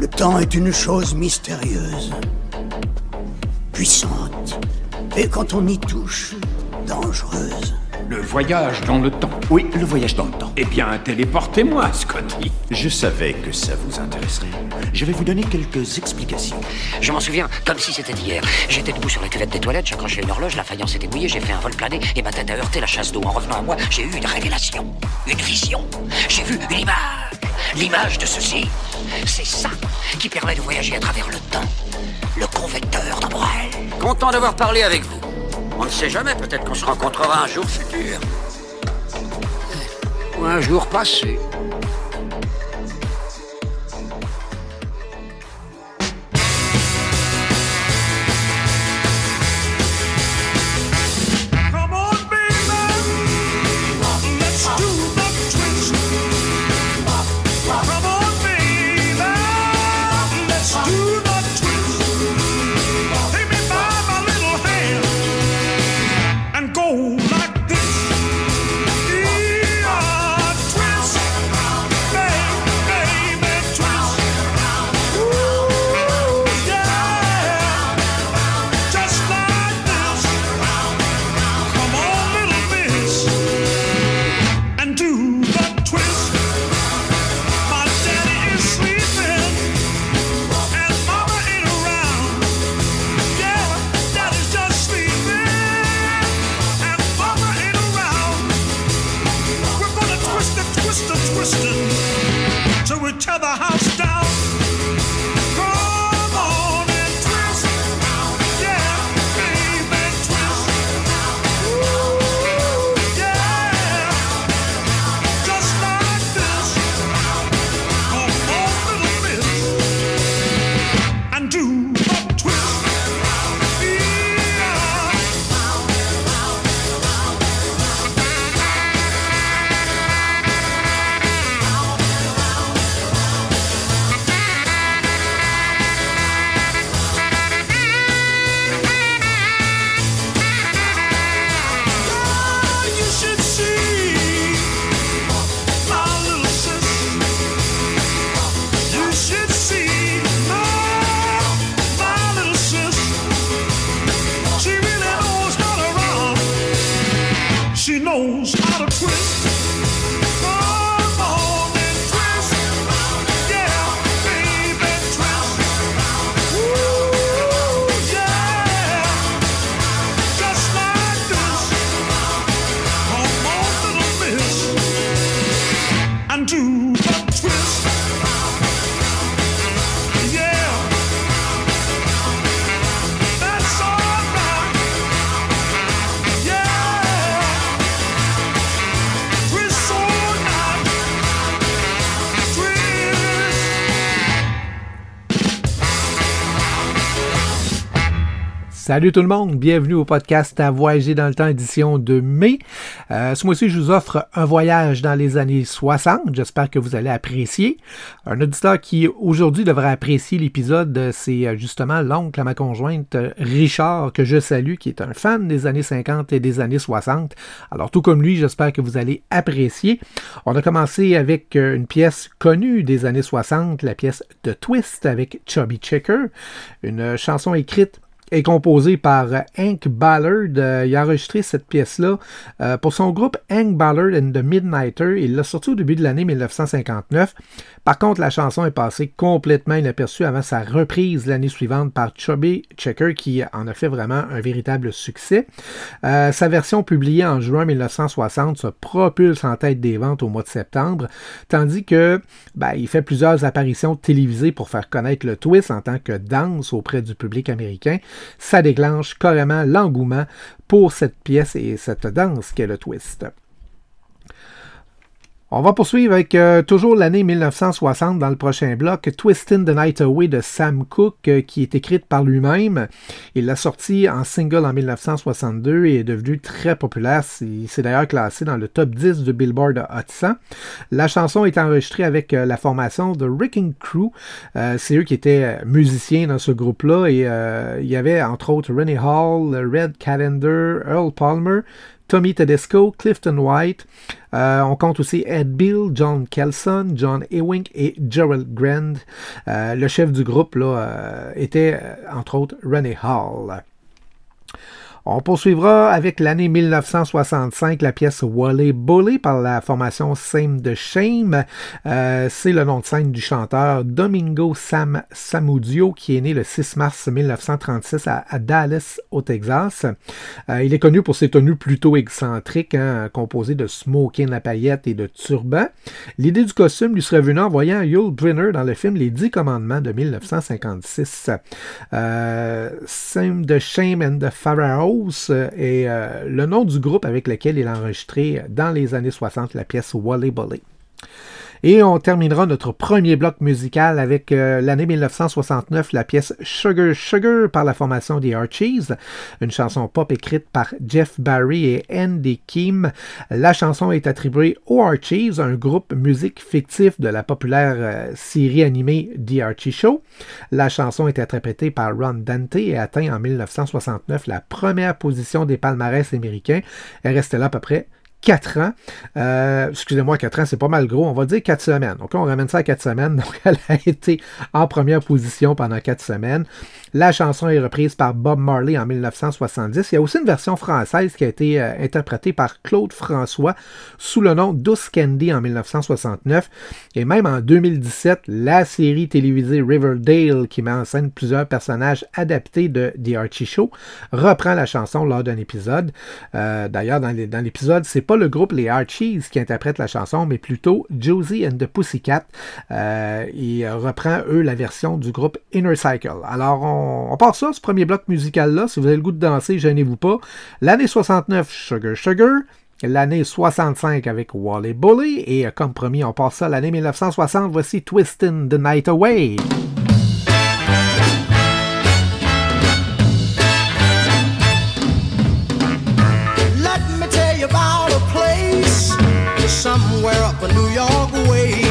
Le temps est une chose mystérieuse, puissante, et quand on y touche, dangereuse. Le voyage dans le temps. Oui, le voyage dans le temps. Eh bien, téléportez-moi, Scotty. Je savais que ça vous intéresserait. Je vais vous donner quelques explications. Je m'en souviens, comme si c'était hier. J'étais debout sur la cuvette des toilettes, j'ai accroché une horloge, la faïence était mouillée, j'ai fait un vol plané et ma tête a heurté la chasse d'eau. En revenant à moi, j'ai eu une révélation, une vision. J'ai vu une image, l'image de ceci. C'est ça qui permet de voyager à travers le temps. Le convecteur d'embreuil. Content d'avoir parlé avec vous. On ne sait jamais, peut-être qu'on se rencontrera un jour futur. Ou un jour passé. Salut tout le monde, bienvenue au podcast à voyager dans le temps édition de mai. Ce mois-ci, je vous offre un voyage dans les années 60. J'espère que vous allez apprécier. Un auditeur qui aujourd'hui devrait apprécier l'épisode, c'est justement l'oncle à ma conjointe Richard, que je salue, qui est un fan des années 50 et des années 60. Alors tout comme lui, j'espère que vous allez apprécier. On a commencé avec une pièce connue des années 60, la pièce The Twist avec Chubby Checker, une chanson écrite est composé par Hank Ballard. Il a enregistré cette pièce-là pour son groupe Hank Ballard and the Midnighters. Il l'a sorti au début de l'année 1959. Par contre, la chanson est passée complètement inaperçue avant sa reprise l'année suivante par Chubby Checker, qui en a fait vraiment un véritable succès. Sa version publiée en juin 1960 se propulse en tête des ventes au mois de septembre, tandis que il fait plusieurs apparitions télévisées pour faire connaître le twist en tant que danse auprès du public américain. Ça déclenche carrément l'engouement pour cette pièce et cette danse qu'est le twist. On va poursuivre avec toujours l'année 1960 dans le prochain bloc, Twistin' the Night Away de Sam Cooke, qui est écrite par lui-même. Il l'a sortie en single en 1962 et est devenue très populaire. Il s'est d'ailleurs classé dans le top 10 de Billboard Hot 100. La chanson est enregistrée avec la formation de Wrecking Crew. C'est eux qui étaient musiciens dans ce groupe-là et il y avait entre autres René Hall, Red Callender, Earl Palmer, Tommy Tedesco, Clifton White. On compte aussi Ed Beale, John Kelson, John Ewing et Gerald Grand. Le chef du groupe était, entre autres, René Hall. On poursuivra avec l'année 1965, la pièce Wally Bully par la formation Sam the Sham. C'est le nom de scène du chanteur Domingo Sam Samudio qui est né le 6 mars 1936 à Dallas, au Texas. Il est connu pour ses tenues plutôt excentriques, composées de smoking à paillettes et de turbans. L'idée du costume lui serait venue en voyant Yul Brynner dans le film Les 10 commandements de 1956. Sam the Sham and the Pharaohs et le nom du groupe avec lequel il a enregistré dans les années 60 la pièce Wally Bully. Et on terminera notre premier bloc musical avec l'année 1969, la pièce Sugar Sugar par la formation des Archies, une chanson pop écrite par Jeff Barry et Andy Kim. La chanson est attribuée aux Archies, un groupe musique fictif de la populaire série animée The Archie Show. La chanson est interprétée par Ron Dante et atteint en 1969 la première position des palmarès américains. Elle restait là à peu près 4 ans. Excusez-moi, 4 ans, c'est pas mal gros. On va dire 4 semaines. Donc là, on ramène ça à 4 semaines. Donc, elle a été en première position pendant 4 semaines. La chanson est reprise par Bob Marley en 1970. Il y a aussi une version française qui a été interprétée par Claude François sous le nom Douce Candy en 1969. Et même en 2017, la série télévisée Riverdale, qui met en scène plusieurs personnages adaptés de The Archie Show, reprend la chanson lors d'un épisode. D'ailleurs, dans l'épisode, c'est pas le groupe Les Archies qui interprète la chanson, mais plutôt Josie and the Pussycat. Il reprend, eux, la version du groupe Inner Cycle. Alors, on part ça, ce premier bloc musical-là. Si vous avez le goût de danser, gênez-vous pas. L'année 69, Sugar Sugar. L'année 65 avec Wally Bully. Et comme promis, on part ça à l'année 1960. Voici Twistin' the Night Away. Somewhere up in New York way,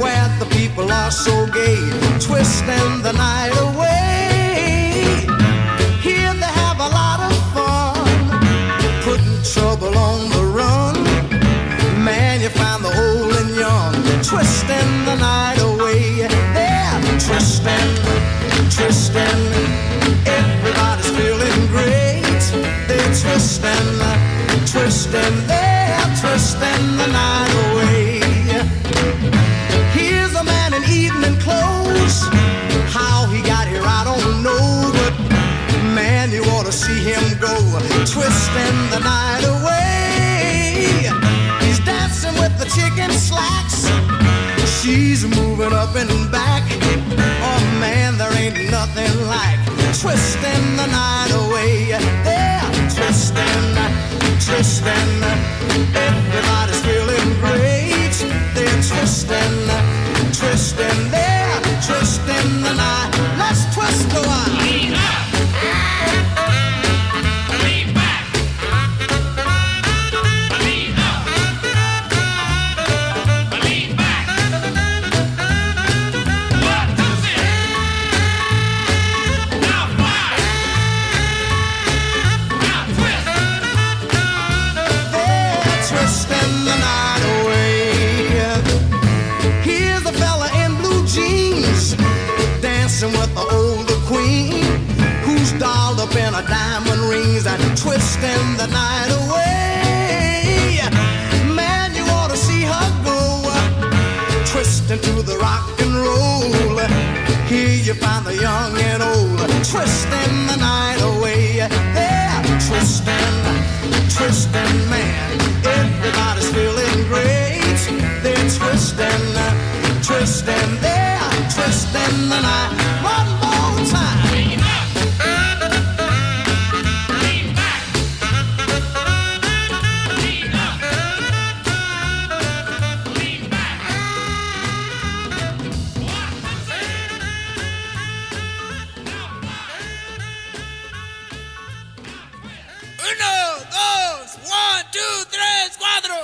where the people are so gay, twisting the night away. Here they have a lot of fun, putting trouble on the run. Man, you find the old and young, twisting the night away. They're twisting, twisting. Everybody's feeling great. They're twisting, twisting. They're twisting the night away. Here's a man in evening clothes. How he got here I don't know, but man, you ought to see him go, twisting the night away. He's dancing with the chick in slacks. She's moving up and back. Oh man, there ain't nothing like twisting the night away. They're twisting, twisting, everybody's feeling great. They're twisting, twisting, they're twisting the night. Let's twist the one. Lean up, lean back, lean up, lean back. What does it? Now fly, now twist. Twisting the night away. Here's a fella in blue jeans, dancing with the older queen, who's dolled up in her diamond rings and twisting the night away. Man, you ought to see her go, twisting to the rock and roll. Here you find the young and old, twisting the night away. They're twisting, twisting, man. Everybody's feeling great. They're twisting, twisting, they're twisting the night. One more time. Lean up, lean back, lean up, lean back. What was it? Now one. Uno, dos, 1, 2, 3. Cuatro.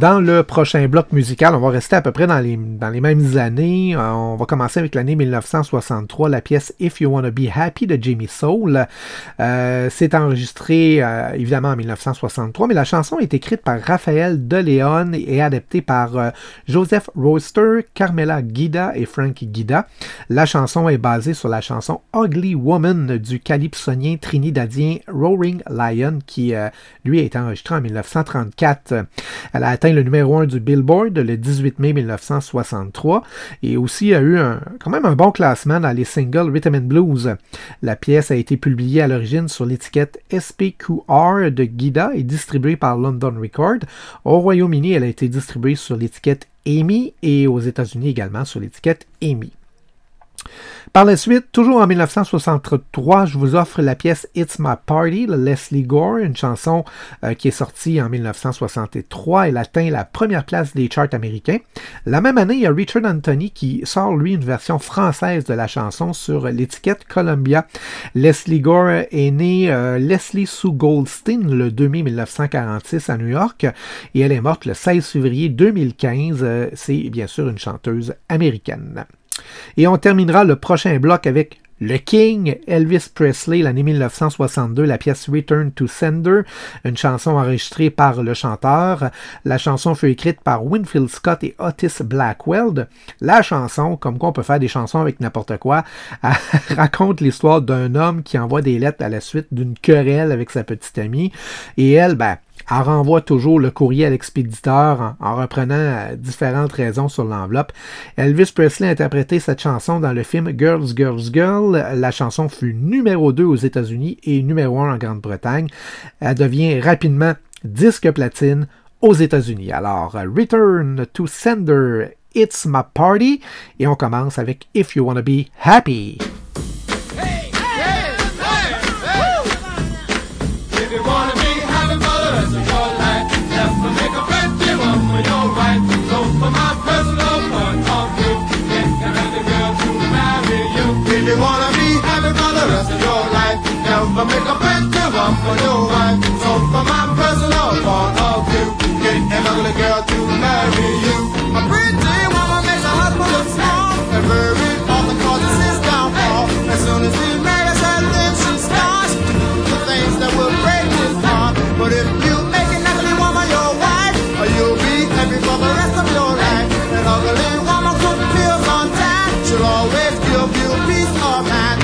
Dans le prochain bloc musical, on va rester à peu près dans les mêmes années. On va commencer avec l'année 1963, la pièce « If You Wanna Be Happy » de Jimmy Soul. C'est enregistré évidemment en 1963, mais la chanson est écrite par Raphaël De Leon et adaptée par Joseph Royster, Carmela Guida et Frank Guida. La chanson est basée sur la chanson « Ugly Woman » du calypsonien trinidadien Roaring Lion, qui lui a été enregistré en 1934. Elle a atteint le numéro 1 du Billboard le 18 mai 1963 et aussi a eu quand même un bon classement dans les singles Rhythm and Blues. La pièce a été publiée à l'origine sur l'étiquette SPQR de Guida et distribuée par London Records. Au Royaume-Uni, elle a été distribuée sur l'étiquette EMI et aux États-Unis également sur l'étiquette EMI. Par la suite, toujours en 1963, je vous offre la pièce « It's My Party » de Leslie Gore, une chanson qui est sortie en 1963. Elle atteint la première place des charts américains. La même année, il y a Richard Anthony qui sort, lui, une version française de la chanson sur l'étiquette Columbia. Leslie Gore est née Leslie Sue Goldstein le 2 mai 1946 à New York et elle est morte le 16 février 2015. C'est bien sûr une chanteuse américaine. Et on terminera le prochain bloc avec le King, Elvis Presley, l'année 1962, la pièce « Return to Sender », une chanson enregistrée par le chanteur. La chanson fut écrite par Winfield Scott et Otis Blackwell. La chanson, comme quoi on peut faire des chansons avec n'importe quoi, raconte l'histoire d'un homme qui envoie des lettres à la suite d'une querelle avec sa petite amie. Et elle, elle renvoie toujours le courrier à l'expéditeur en reprenant différentes raisons sur l'enveloppe. Elvis Presley a interprété cette chanson dans le film « Girls, Girls, Girls ». La chanson fut numéro 2 aux États-Unis et numéro 1 en Grande-Bretagne. Elle devient rapidement disque platine aux États-Unis. Alors, « Return to Sender, It's My Party ». Et on commence avec « If You Wanna Be Happy ». If you wanna be happy, brother, rest of your life. Never make a friend, give up on your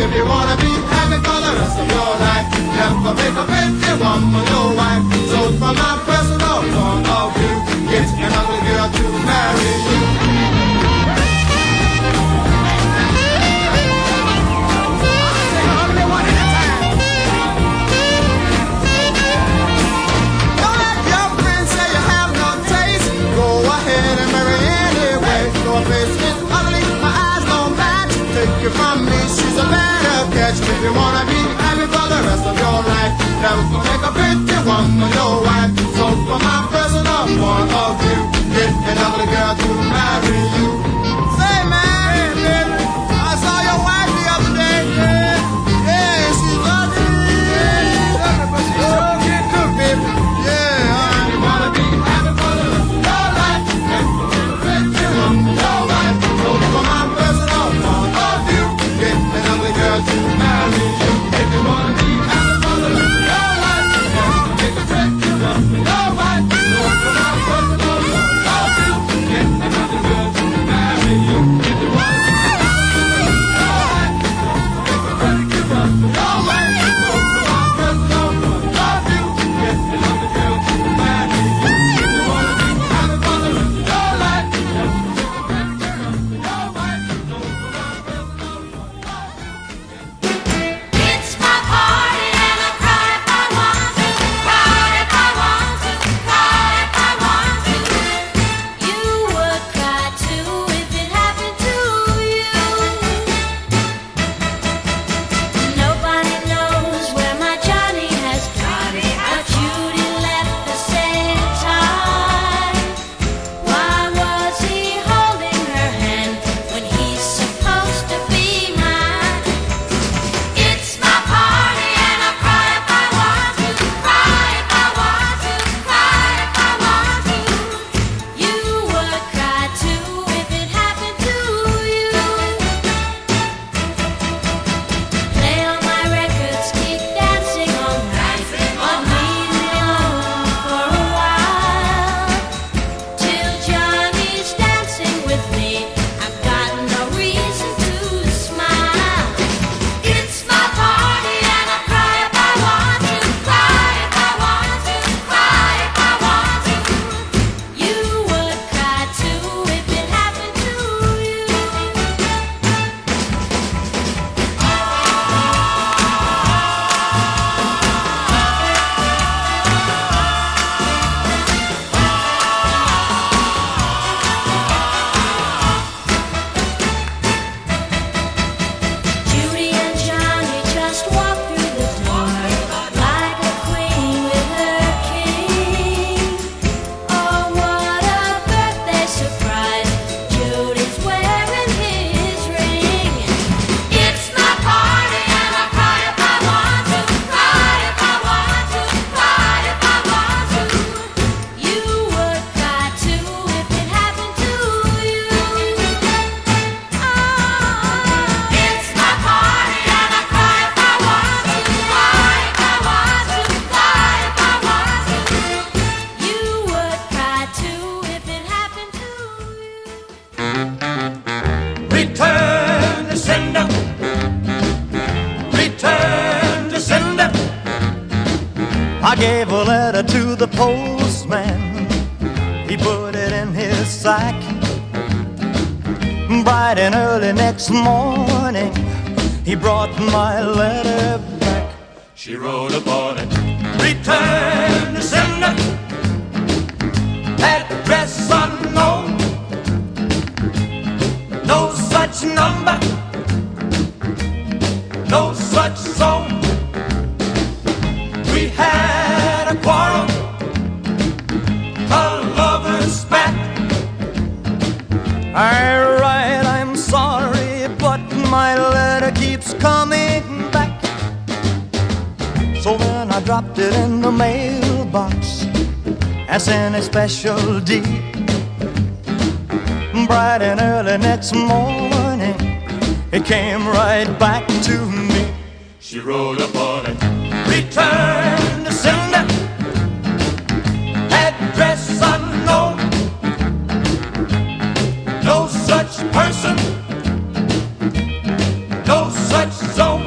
if you wanna be happy for the rest of your life. Never make a pretty woman your wife. So from my personal point of view, get an ugly girl to marry you. From me, she's a better catch. If you wanna be happy for the rest of your life, never make a pretty woman your wife. So from my personal point of view, get another girl to marry you. Say, man, I saw your wife the other day. Yeah, she's lovely. But she's so good too, baby. Yeah, if you wanna be happy for the rest of your life, never make a pretty woman your wife. So from my personal point of view, girl to marry you. If you wanna be happy for the rest of your life, never make a pretty woman your wife. So from my personal point of view, get another girl to marry you. If you wanna be happy for the rest of your life, never make a pretty woman your wife. So from my personal point of view, get another girl to marry you. If you wanna be happy for the rest of your life, never make a pretty woman your wife. So from my personal point of view. Morning, he brought my letter back. She wrote upon it, return to sender, address unknown, no such number, no such zone. We had a quarrel, a lover's spat. I write, I'm sorry, my letter keeps coming back. So then I dropped it in the mailbox as in a special deed. Bright and early next morning, it came right back to me. She wrote upon it, return to sender, address unknown, no such person, no such zone.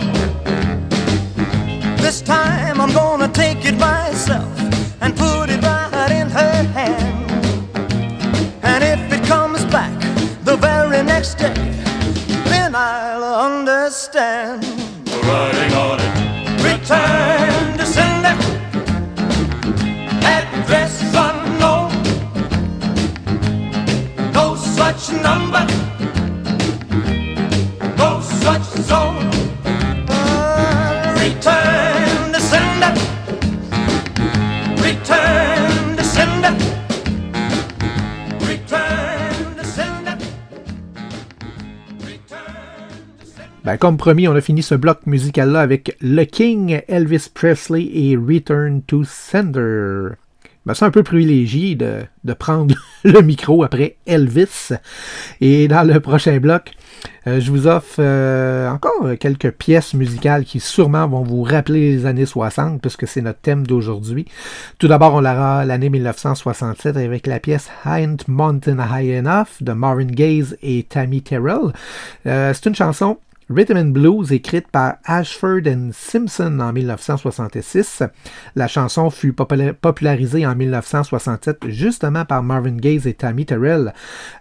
understand. We're riding on it. Return to sender. Address unknown. No such number. No such zone. Return to sender. Return to sender. Ben, comme promis, on a fini ce bloc musical-là avec Le King, Elvis Presley et Return to Sender. Ben, c'est un peu privilégié de prendre le micro après Elvis. Et dans le prochain bloc, je vous offre encore quelques pièces musicales qui sûrement vont vous rappeler les années 60, puisque c'est notre thème d'aujourd'hui. Tout d'abord, on aura l'année 1967 avec la pièce Ain't Mountain High Enough de Marvin Gaye et Tammy Terrell. C'est une chanson Rhythm and Blues, écrite par Ashford and Simpson en 1966. La chanson fut popularisée en 1967, justement par Marvin Gaye et Tammy Terrell.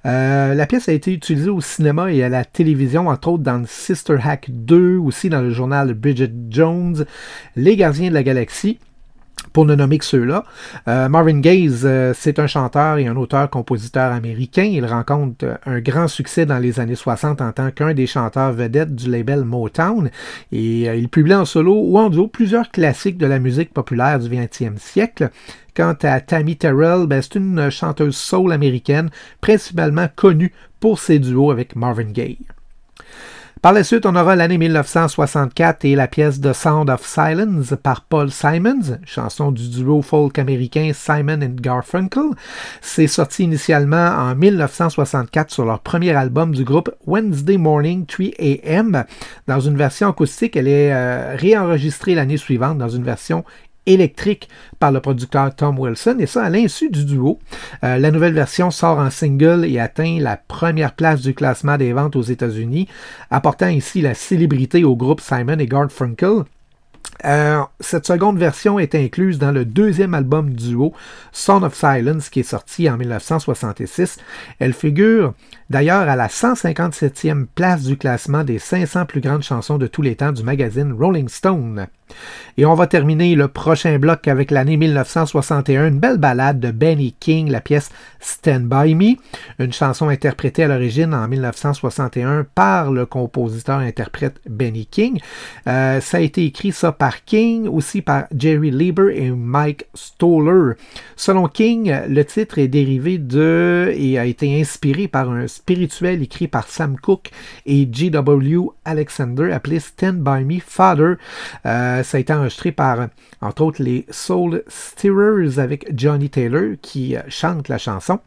La pièce a été utilisée au cinéma et à la télévision, entre autres dans Sister Act 2, aussi dans le journal Bridget Jones, Les Gardiens de la Galaxie, pour ne nommer que ceux-là. Marvin Gaye, c'est un chanteur et un auteur-compositeur américain. Il rencontre un grand succès dans les années 60 en tant qu'un des chanteurs vedettes du label Motown. Et il publie en solo ou en duo plusieurs classiques de la musique populaire du 20e siècle. Quant à Tammy Terrell, ben, c'est une chanteuse soul américaine, principalement connue pour ses duos avec Marvin Gaye. Par la suite, on aura l'année 1964 et la pièce The Sound of Silence par Paul Simons, chanson du duo folk américain Simon and Garfunkel. C'est sorti initialement en 1964 sur leur premier album du groupe Wednesday Morning 3 AM. Dans une version acoustique, elle est réenregistrée l'année suivante dans une version électrique par le producteur Tom Wilson, et ça à l'insu du duo. La nouvelle version sort en single et atteint la première place du classement des ventes aux États-Unis, apportant ainsi la célébrité au groupe Simon et Garfunkel. Cette seconde version est incluse dans le deuxième album duo, Sound of Silence, qui est sorti en 1966. Elle figure d'ailleurs à la 157e place du classement des 500 plus grandes chansons de tous les temps du magazine Rolling Stone. Et on va terminer le prochain bloc avec l'année 1961, une belle ballade de Ben E. King, la pièce Stand By Me, une chanson interprétée à l'origine en 1961 par le compositeur-interprète Ben E. King. Ça a été écrit par King, aussi par Jerry Leiber et Mike Stoller. Selon King, le titre est dérivé de et a été inspiré par un spirituel écrit par Sam Cooke et G.W. Alexander appelé Stand By Me Father. Ça a été enregistré par, entre autres, les Soul Stirrers avec Johnny Taylor qui chante la chanson.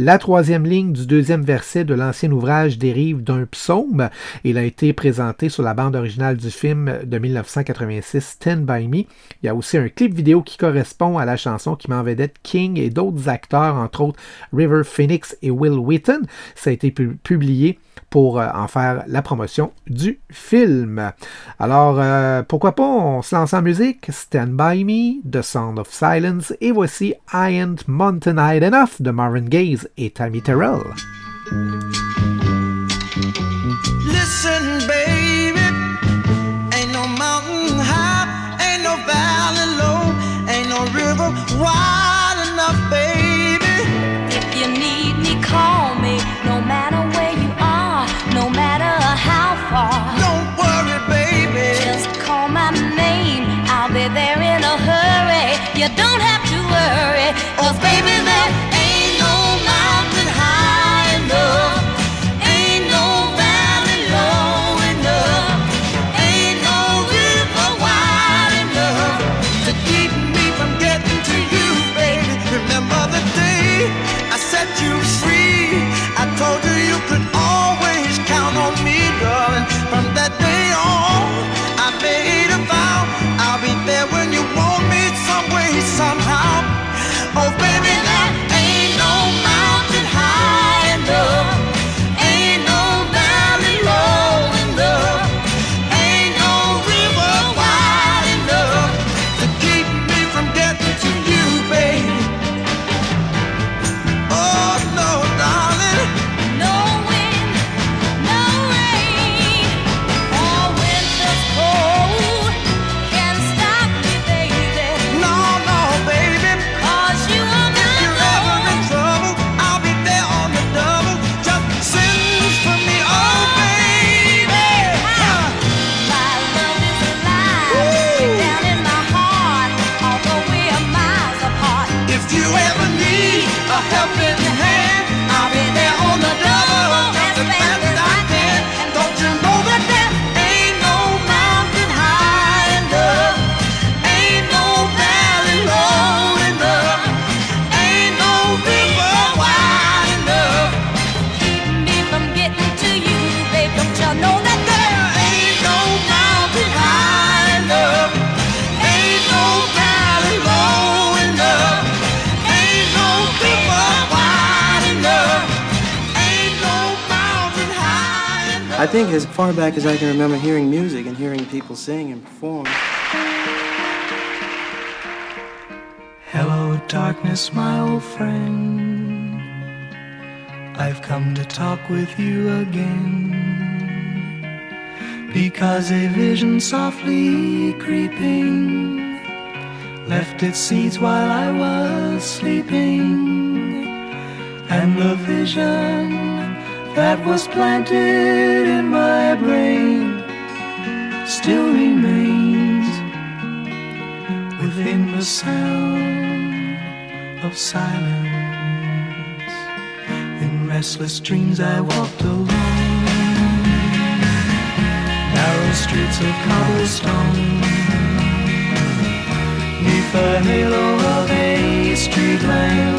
La troisième ligne du deuxième verset de l'ancien ouvrage dérive d'un psaume. Il a été présenté sur la bande originale du film de 1986, Stand By Me. Il y a aussi un clip vidéo qui correspond à la chanson qui met en vedette King et d'autres acteurs, entre autres River Phoenix et Will Wheaton. Ça a été publié pour en faire la promotion du film. Alors, pourquoi pas, on se lance en musique. Stand By Me, The Sound of Silence, et voici Ain't Mountain High Enough de Marvin Gaye et Tammy Terrell. Listen, baby, ain't no mountain high, ain't no valley low, ain't no river wide enough, baby. If you need me, call me, no matter where you are, no matter how far. Don't worry, baby, just call my name, I'll be there in a hurry. You don't have to worry, cause baby, there ain't no mountain high enough, ain't no valley low enough. think as far back as I can remember hearing music and hearing people sing and perform. Hello, darkness, my old friend. I've come to talk with you again. Because a vision softly creeping left its seeds while I was sleeping. And the vision that was planted in my brain still remains within the sound of silence. In restless dreams I walked alone, narrow streets of cobblestone, neath the halo of a street lamp.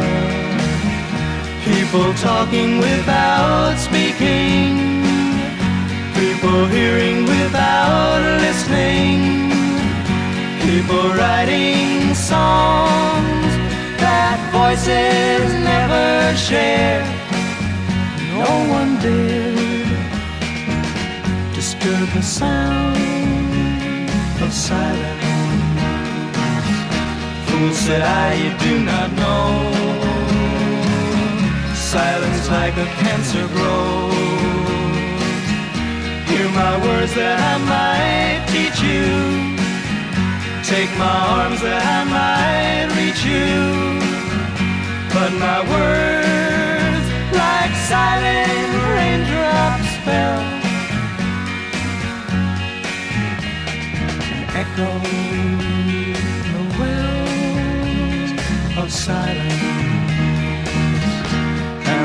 People talking without speaking, people hearing without listening, people writing songs that voices never share. No one dared disturb the sound of silence. Fool, said I, you do not know. Silence like a cancer grows. Hear my words that I might teach you. Take my arms that I might reach you. But my words like silent raindrops fell and echoed the wells of silence.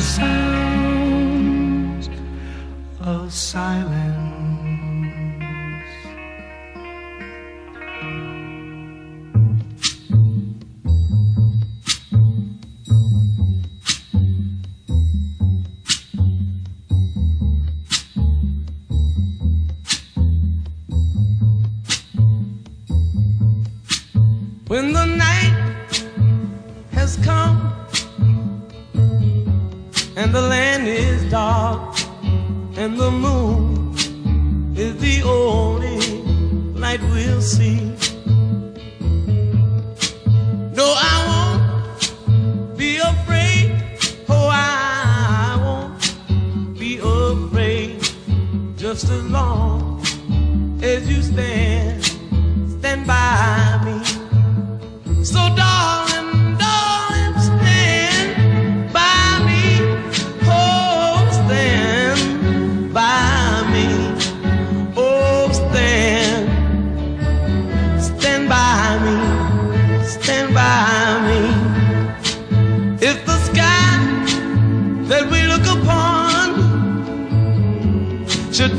sounds of silence. When the night has come and the land is dark and the moon is the only light we'll see. No, I won't be afraid. Oh, I won't be afraid. Just as long as you stand by me. So darling, should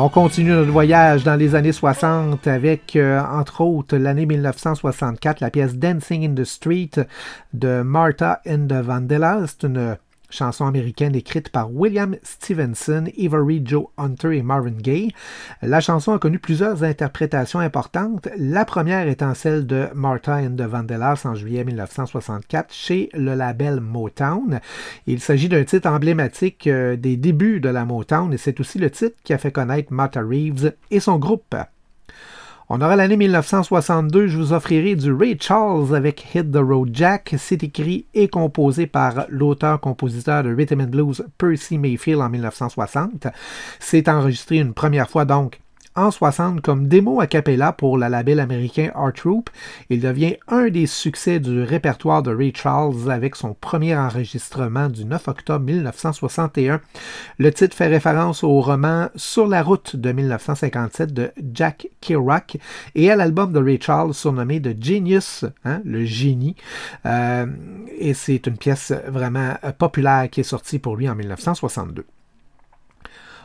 On continue notre voyage dans les années 60 avec, entre autres, l'année 1964, la pièce Dancing in the Street de Martha and the Vandellas. C'est une chanson américaine écrite par William Stevenson, Ivory Joe Hunter et Marvin Gaye. La chanson a connu plusieurs interprétations importantes, la première étant celle de Martha and the Vandellas en juillet 1964 chez le label Motown. Il s'agit d'un titre emblématique des débuts de la Motown et c'est aussi le titre qui a fait connaître Martha Reeves et son groupe. On aura l'année 1962, je vous offrirai du Ray Charles avec Hit the Road Jack. C'est écrit et composé par l'auteur-compositeur de Rhythm and Blues, Percy Mayfield, en 1960. C'est enregistré une première fois donc en 60 comme démo a cappella pour le label américain Art Troop. Il devient un des succès du répertoire de Ray Charles avec son premier enregistrement du 9 octobre 1961. Le titre fait référence au roman Sur la route de 1957 de Jack Kerouac et à l'album de Ray Charles surnommé The Genius, le génie. Et c'est une pièce vraiment populaire qui est sortie pour lui en 1962.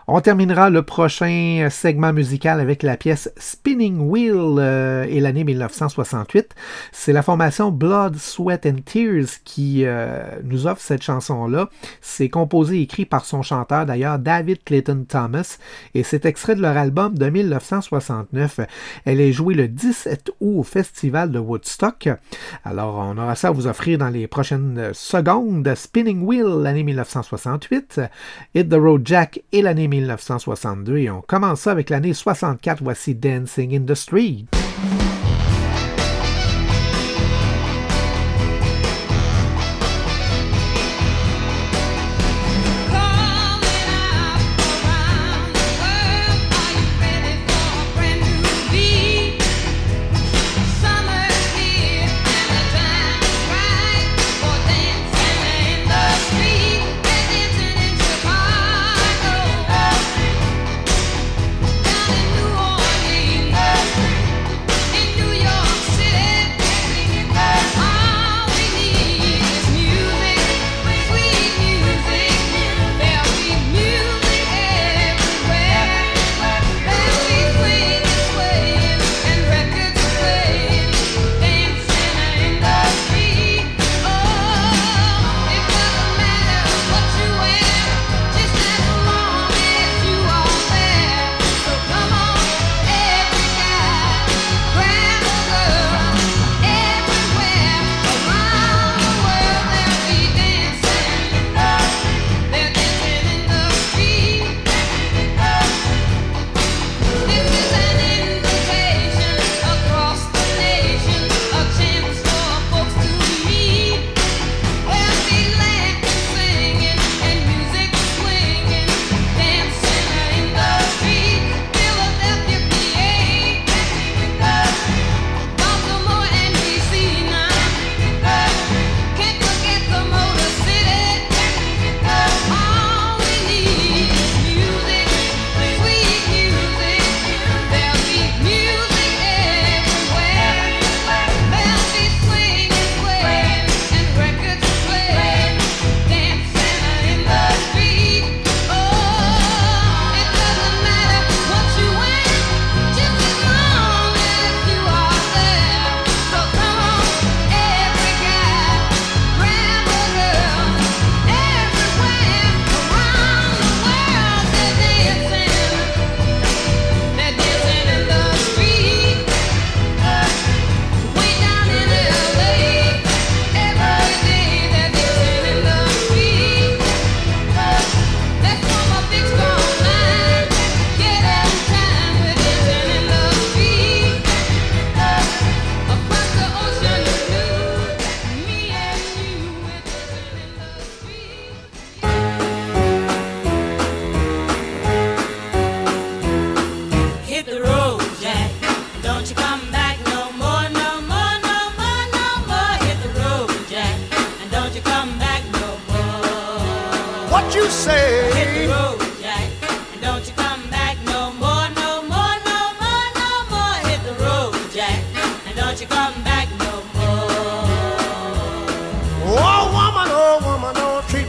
On terminera le prochain segment musical avec la pièce Spinning Wheel et l'année 1968. C'est la formation Blood, Sweat and Tears qui nous offre cette chanson-là. C'est composé et écrit par son chanteur d'ailleurs, David Clayton Thomas, et c'est extrait de leur album de 1969. Elle est jouée le 17 août au Festival de Woodstock. Alors, on aura ça à vous offrir dans les prochaines secondes. Spinning Wheel, l'année 1968. Hit the Road Jack et l'année 1962 et on commence ça avec l'année 64. Voici Dancing in the Street.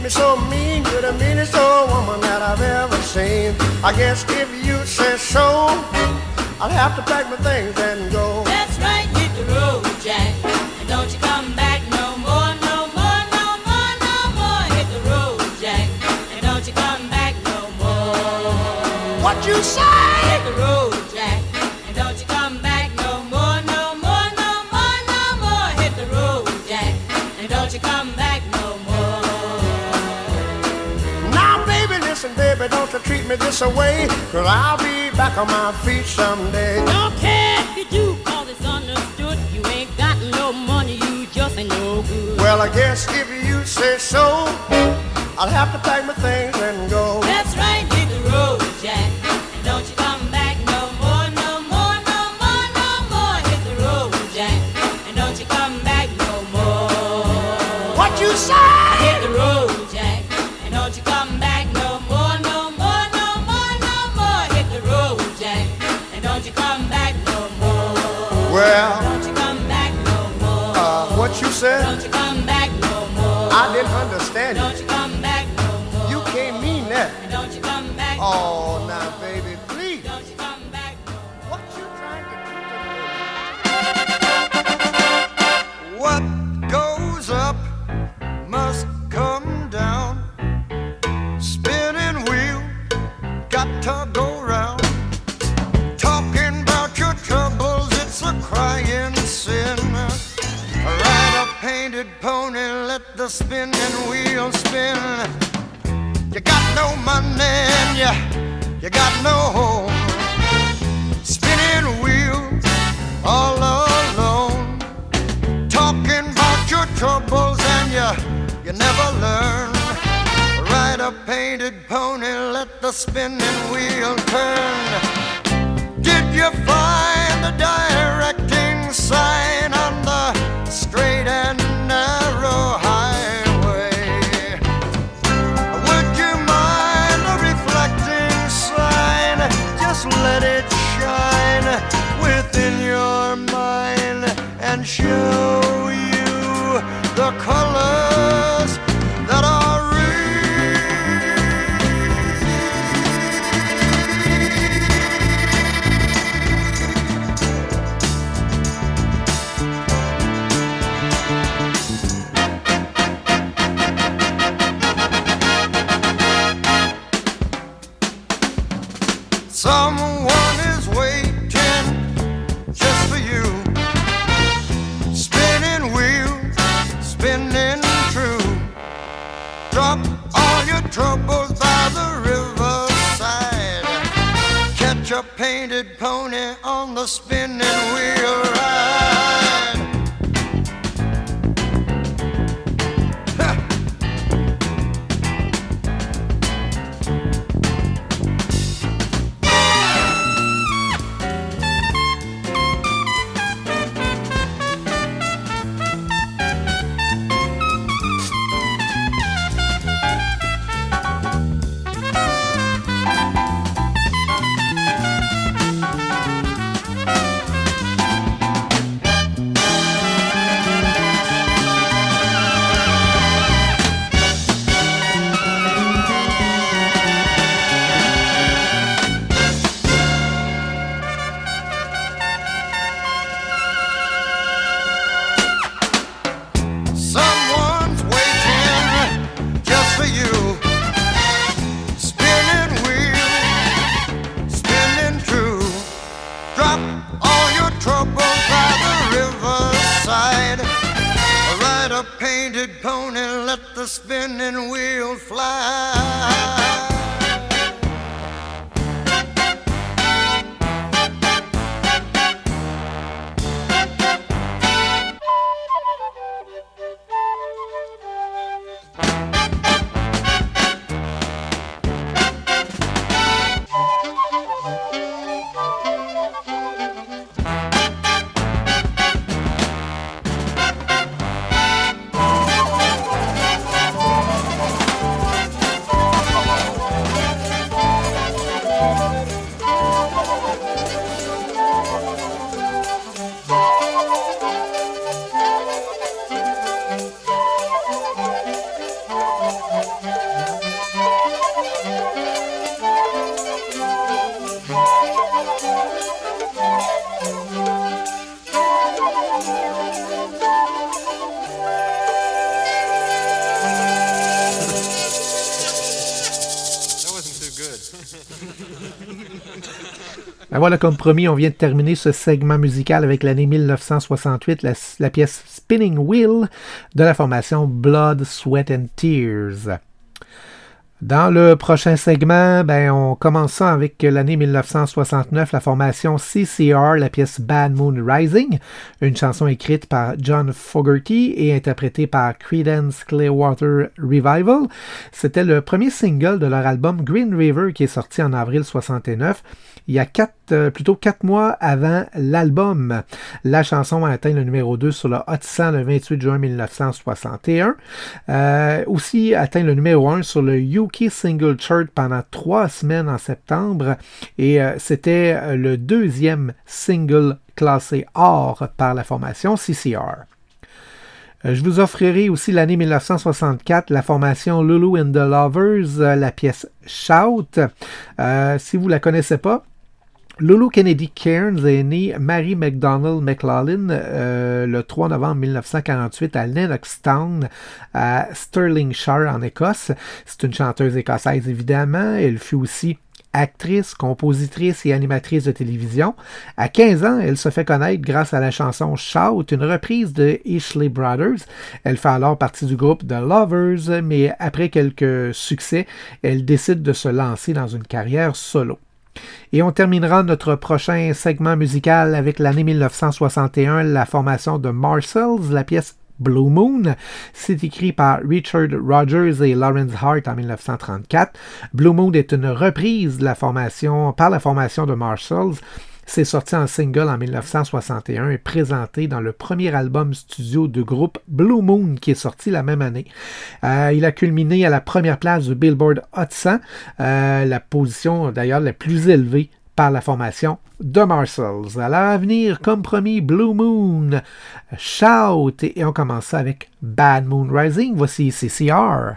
me so mean, you're the meanest old woman that I've ever seen. I guess if you say so, I'll have to pack my things and go. That's right, hit the road, Jack, and don't you come back no more, no more, no more, no more. Hit the road, Jack, and don't you come back no more. What you say? Hit the road, Jack, and don't you come back no more, no more, no more, no more. Hit the road, Jack, and don't you come back no more. Now, baby, listen, baby, don't you treat me this away, 'cause I'll be back on my feet someday. Don't care if you do, 'cause it's understood. You ain't got no money, you just ain't no good. Well, I guess if you say so, I'll have to pack my things and go. That's right, hit the road, Jack, and don't you come back no more, no more, no more, no more. Hit the road, Jack, and don't you come back no more. What you say? Hit the road, Jack, and don't you come back no more, no more, no more, no more. Hit the road, Jack, and don't you come back no more. Well, don't you come back no more. What you said? Don't you come back no more. I didn't understand. Don't you come back no more. You can't mean that. And don't you come back. Oh, now, baby, please. Don't you come back no more. What you trying to do to me? What goes up must come down. Spinning wheel, got to go round. Talking about your troubles, it's a crying sin. Ride a painted pony, let the spinning wheel spin. You got no money and you got no home. Spinning wheel, all alone. Talking about your troubles and you never learn. Ride a painted pony, let the spinning wheel turn. Did you find the directing sign on the straight and narrow highway? Would you mind a reflecting sign? Just let it shine within your mind and show you the colors that are real. Someone is waiting just for you. Spinning wheel, spinning true. Drop all your troubles by the riverside. Catch a painted pony on the spinning wheel ride. Voilà, comme promis, on vient de terminer ce segment musical avec l'année 1968, la pièce « Spinning Wheel » de la formation « Blood, Sweat and Tears ». Dans le prochain segment, on commence avec l'année 1969, la formation CCR, la pièce Bad Moon Rising, une chanson écrite par John Fogerty et interprétée par Creedence Clearwater Revival. C'était le premier single de leur album Green River qui est sorti en avril 69. Il y a plutôt 4 mois avant l'album. La chanson a atteint le numéro 2 sur le Hot 100 le 28 juin 1961. Aussi atteint le numéro 1 sur le UK Single Chart pendant 3 semaines en septembre et c'était le deuxième single classé or par la formation CCR. Je vous offrirai aussi l'année 1964, la formation Lulu and the Lovers, la pièce Shout. Si vous ne la connaissez pas, Lulu Kennedy Cairns est née Mary McDonnell McLaughlin le 3 novembre 1948 à Lennox Town, à Stirlingshire en Écosse. C'est une chanteuse écossaise évidemment. Elle fut aussi actrice, compositrice et animatrice de télévision. À 15 ans, elle se fait connaître grâce à la chanson Shout, une reprise de Isley Brothers. Elle fait alors partie du groupe The Lovers, mais après quelques succès, elle décide de se lancer dans une carrière solo. Et on terminera notre prochain segment musical avec l'année 1961, la formation de Marcells, la pièce Blue Moon. C'est écrit par Richard Rodgers et Lawrence Hart en 1934. Blue Moon est une reprise de la formation, par la formation de Marcells. C'est sorti en single en 1961 et présenté dans le premier album studio du groupe Blue Moon qui est sorti la même année. Il a culminé à la première place du Billboard Hot 100, la position d'ailleurs la plus élevée par la formation de Marcells. Alors à venir, comme promis, Blue Moon, Shout, et on commence avec Bad Moon Rising. Voici CCR.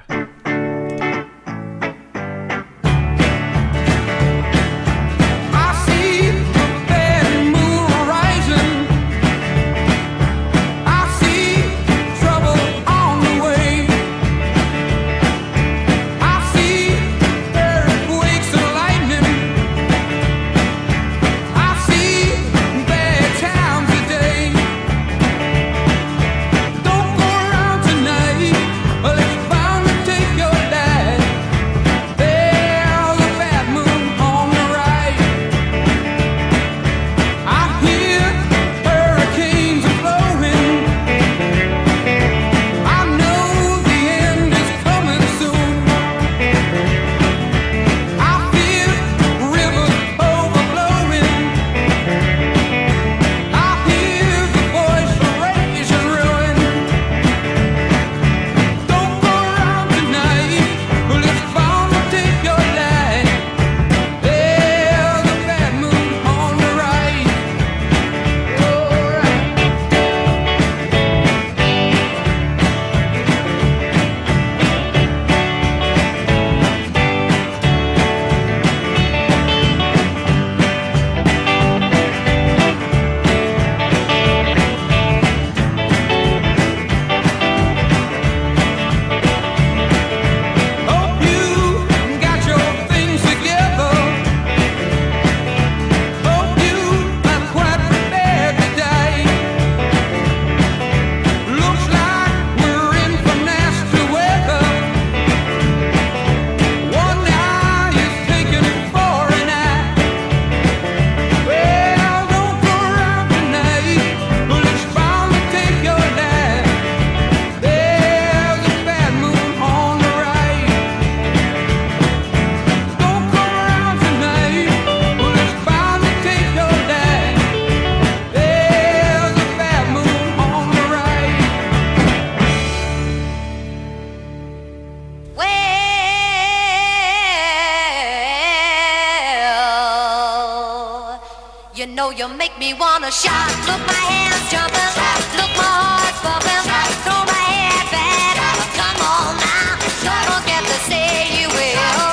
You make me wanna shout. Look, my hands jump around. Look, my heart's bumping. Throw my head back. Come on now, don't forget to say you will.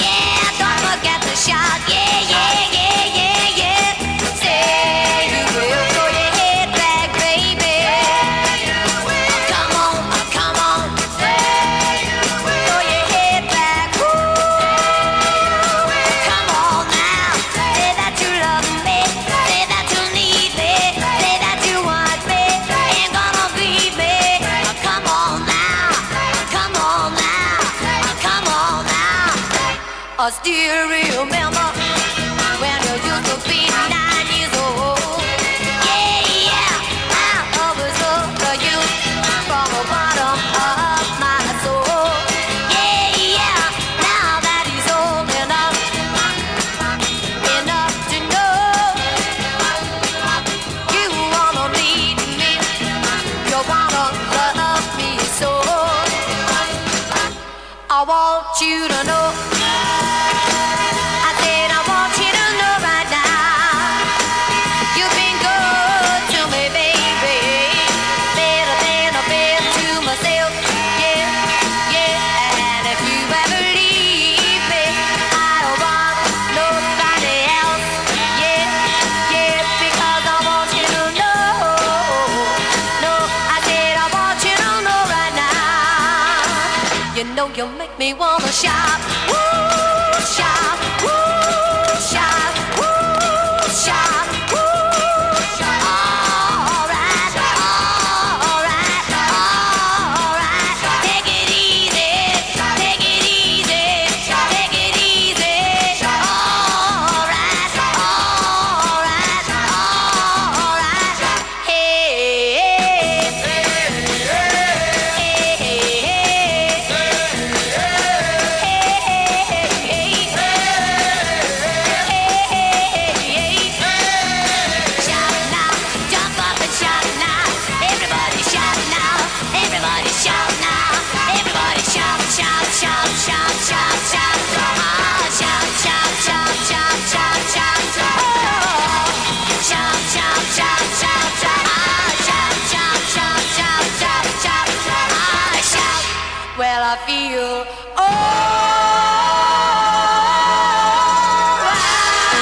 Yeah, don't forget to shout. Yeah, yeah, yeah, yeah, yeah. Say you will. Throw your head back, baby. Come on, come on. Say you will. Throw your head back. Come on now, say that you love. I still remember when you used to be 9 years old. Yeah, yeah, I always looked for you from the bottom of my soul. Yeah, yeah, now that he's old enough, enough to know you wanna lead me, you wanna love me so. I want you to know. You make me wanna shout, woo, shout, woo, shout, woo, shout, woo, shout. All right, all right, all right. Take it easy, take it easy, take it easy. All right, all right, all right. Hey, hey, hey, hey. Well, I feel Blue moon,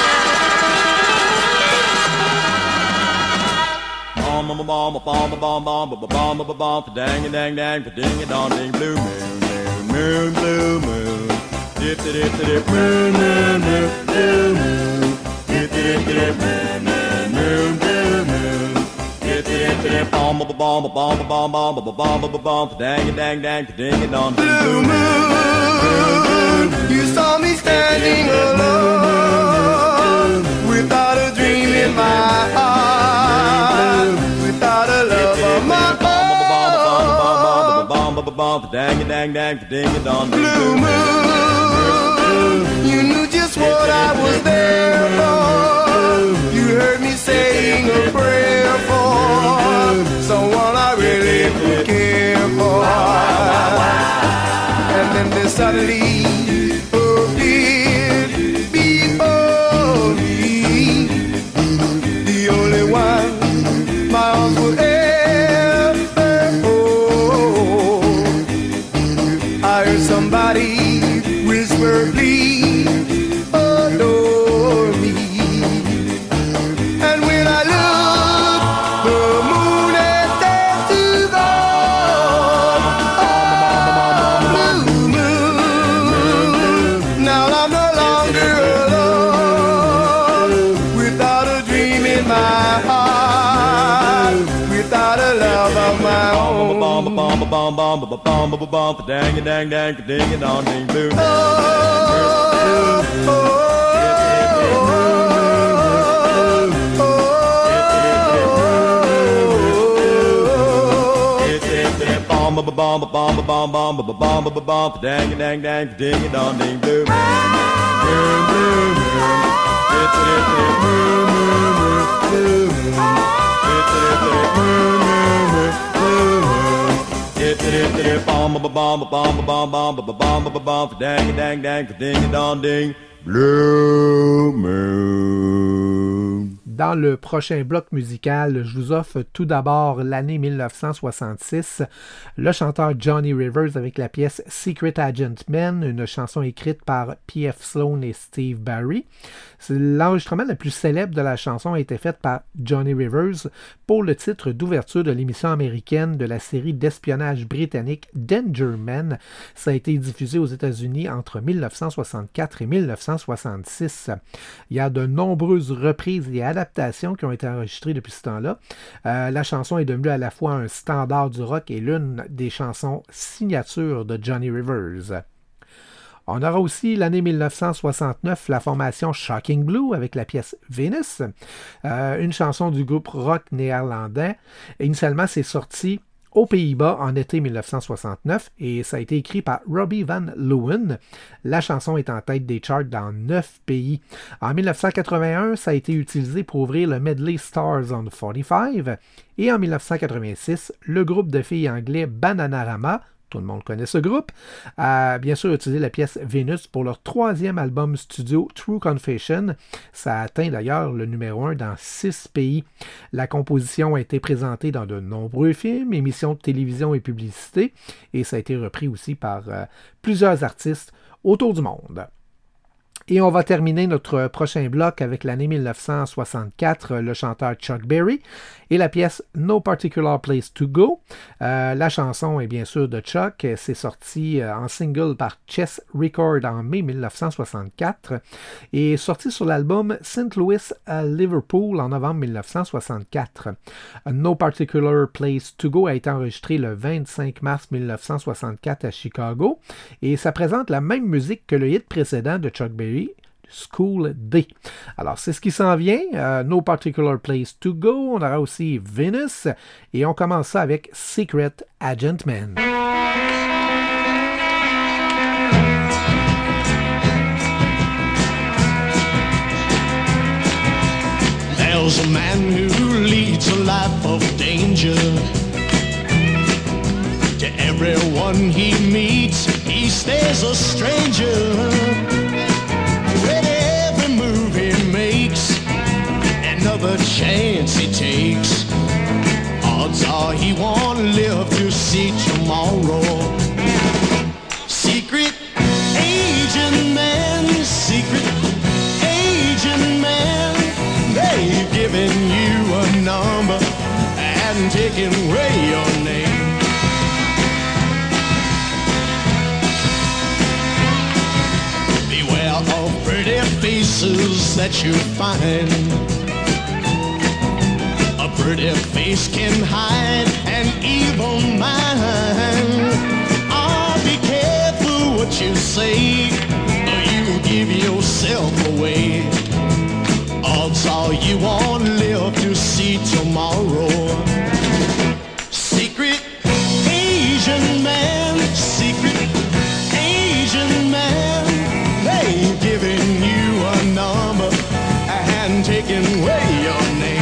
you saw me standing alone, without a dream in my heart, without a love of my own. Blue moon, you knew just what I was there for, you heard me saying a prayer for someone I really could care for. And then there suddenly appeared before me the only one my arms would ever hold. I heard somebody whisper, please adore me. And when I looked, the moon had danced to dawn. Oh, blue moon, now I'm no longer alone, without a dream in my heart, without a love of my own. Dans le prochain bloc musical, je vous offre tout d'abord l'année 1966, le chanteur Johnny Rivers avec la pièce Secret Agent Man, une chanson écrite par P.F. Sloan et Steve Barry. L'enregistrement le plus célèbre de la chanson a été fait par Johnny Rivers pour le titre d'ouverture de l'émission américaine de la série d'espionnage britannique Danger Man. Ça a été diffusé aux États-Unis entre 1964 et 1966. Il y a de nombreuses reprises et adaptations qui ont été enregistrées depuis ce temps-là. La chanson est devenue à la fois un standard du rock et l'une des chansons signatures de Johnny Rivers. On aura aussi l'année 1969 la formation Shocking Blue avec la pièce Venus, une chanson du groupe rock néerlandais. Initialement, c'est sorti aux Pays-Bas en été 1969 et ça a été écrit par Robbie Van Leeuwen. La chanson est en tête des charts dans 9 pays. En 1981, ça a été utilisé pour ouvrir le medley Stars on 45 et en 1986, le groupe de filles anglais Bananarama, tout le monde connaît ce groupe, a bien sûr utilisé la pièce Venus pour leur troisième album studio True Confession. Ça a atteint d'ailleurs le numéro 1 dans 6 pays. La composition a été présentée dans de nombreux films, émissions de télévision et publicités, et ça a été repris aussi par plusieurs artistes autour du monde. Et on va terminer notre prochain bloc avec l'année 1964, le chanteur Chuck Berry et la pièce No Particular Place to Go. La chanson est bien sûr de Chuck. C'est sorti en single par Chess Records en mai 1964 et sorti sur l'album St. Louis à Liverpool en novembre 1964. No Particular Place to Go a été enregistré le 25 mars 1964 à Chicago et ça présente la même musique que le hit précédent de Chuck Berry, School Day. Alors, c'est ce qui s'en vient. No Particular Place to Go. On aura aussi Venus. Et on commence ça avec Secret Agent Man. There's a man who leads a life of danger. To everyone he meets, he stays a stranger. Another chance he takes. Odds are he won't live to see tomorrow. Secret agent man, secret agent man. They've given you a number and taken away your name. Beware of pretty faces that you find. A pretty face can hide an evil mind. Oh, be careful what you say, or you give yourself away. Odds are you won't live to see tomorrow. Secret Asian man, secret Asian man. They've given you a number and taken away your name.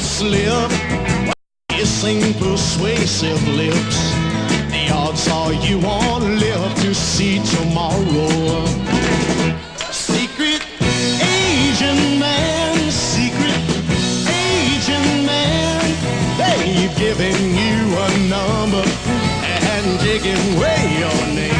Slip, kissing persuasive lips. The odds are you won't live to see tomorrow. Secret agent man, secret agent man. They've given you a number and taken away your name.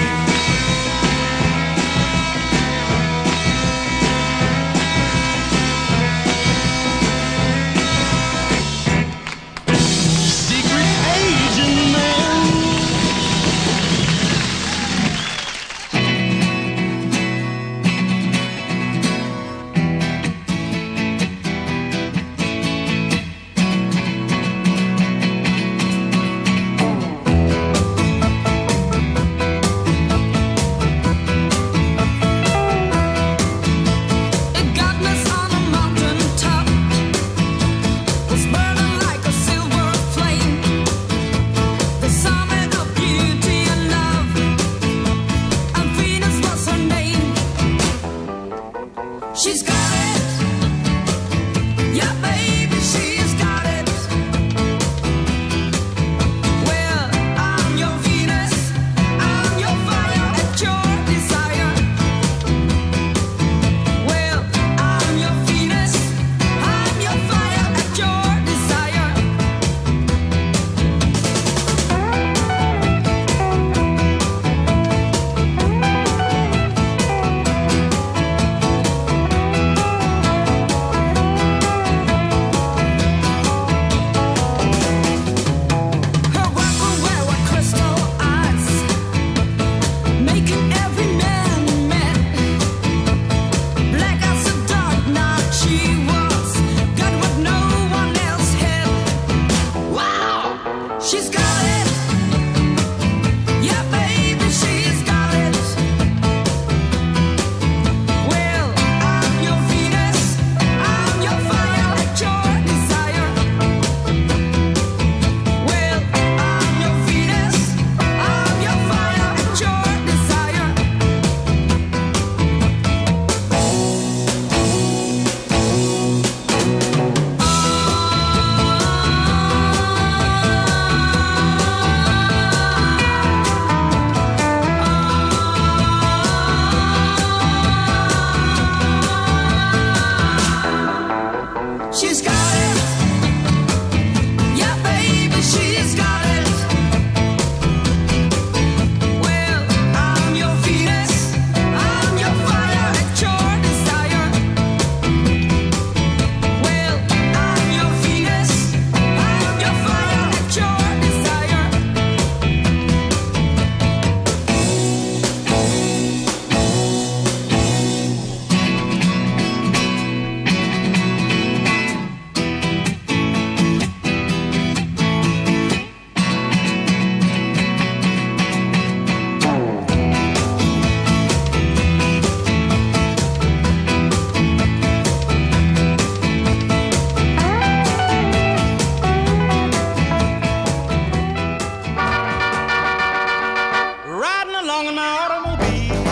along in my automobile,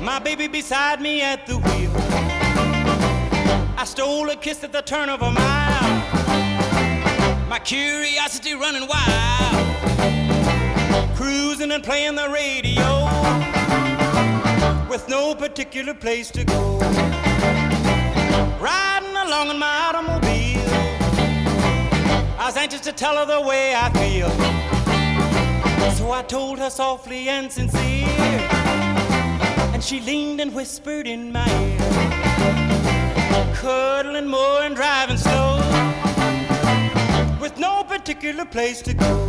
my baby beside me at the wheel. I stole a kiss at the turn of a mile, my curiosity running wild, cruising and playing the radio with no particular place to go. Riding along in my automobile, I was anxious to tell her the way I feel. So I told her softly and sincere, and she leaned and whispered in my ear, cuddling more and driving slow with no particular place to go.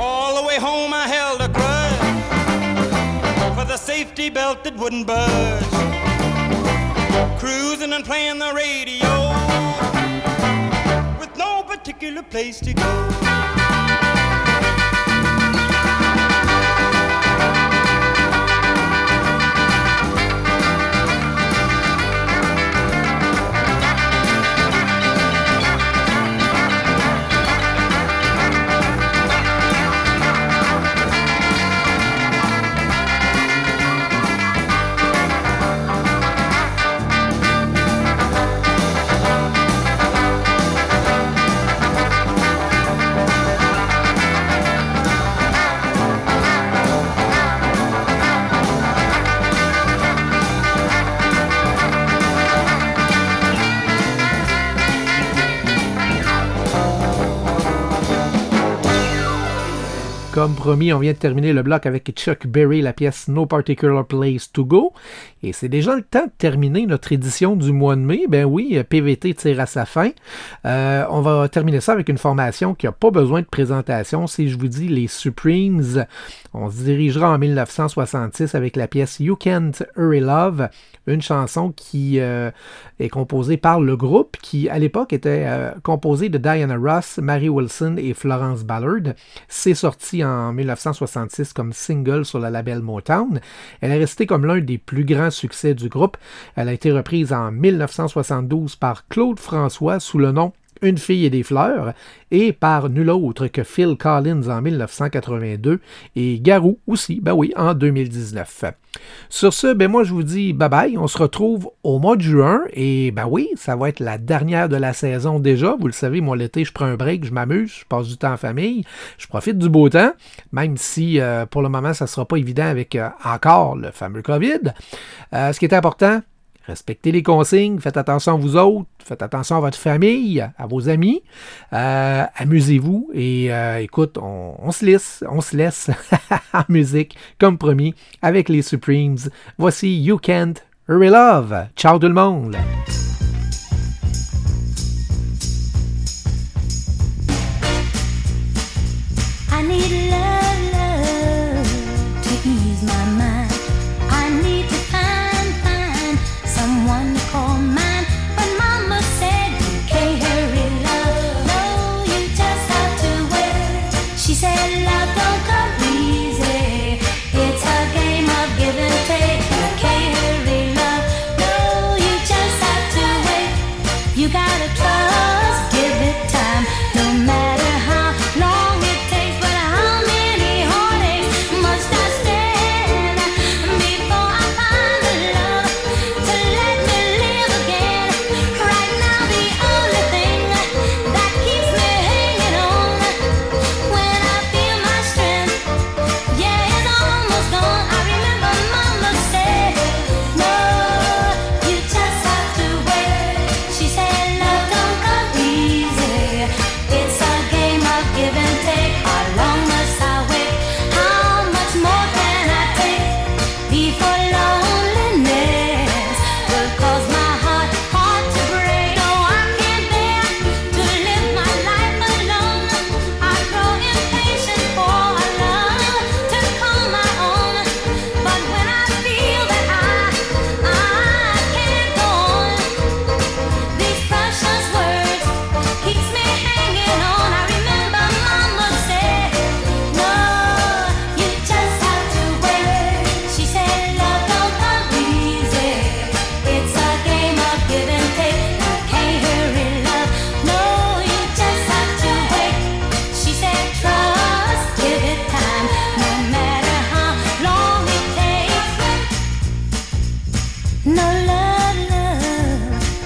All the way home I held a grudge for the safety belt that wouldn't budge. Cruising and playing the radio with no particular place to go. Comme promis, on vient de terminer le bloc avec Chuck Berry, la pièce No Particular Place to Go. Et c'est déjà le temps de terminer notre édition du mois de mai. Ben oui, PVT tire à sa fin. On va terminer ça avec une formation qui n'a pas besoin de présentation. Si je vous dis les Supremes, on se dirigera en 1966 avec la pièce You Can't Hurry Love, une chanson qui est composée par le groupe qui, à l'époque, était composée de Diana Ross, Mary Wilson et Florence Ballard. C'est sorti en 1966 comme single sur le label Motown. Elle est restée comme l'un des plus grands succès du groupe. Elle a été reprise en 1972 par Claude François sous le nom Une fille et des fleurs, et par nul autre que Phil Collins en 1982 et Garou aussi, ben oui, en 2019. Sur ce, ben moi je vous dis bye bye, on se retrouve au mois de juin, et ben oui, ça va être la dernière de la saison déjà, vous le savez, moi l'été je prends un break, je m'amuse, je passe du temps en famille, je profite du beau temps, même si pour le moment ça ne sera pas évident avec encore le fameux COVID. Ce qui est important, respectez les consignes, faites attention à vous autres, faites attention à votre famille, à vos amis, amusez-vous et écoute, on se laisse en musique, comme promis, avec les Supremes. Voici You Can't Hurry Love. Ciao tout le monde! I need love, love to ease my mind. I need to someone to call mine, but mama said you can't hurry love, no you just have to wait. She said love don't come easy, it's a game of give and take. You can't hurry love, no you just have to wait. You gotta trust, give it time, no matter how long it takes, but how many heartaches must I stand before I find the love to let me live again. Right now the only thing that keeps me hanging on, when I feel my strength, yeah, it's almost gone. I remember mama said, no, you just have to wait. She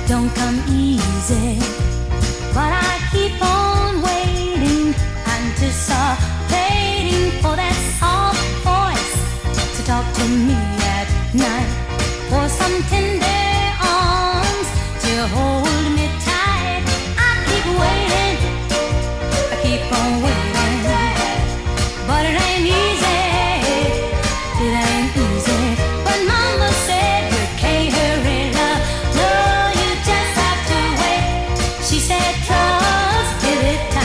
don't come easy, but I keep on waiting, anticipating for that soft voice to talk to me at night, for some tender arms to hold me tight. I keep waiting, I keep on waiting. She said, trust, give it time.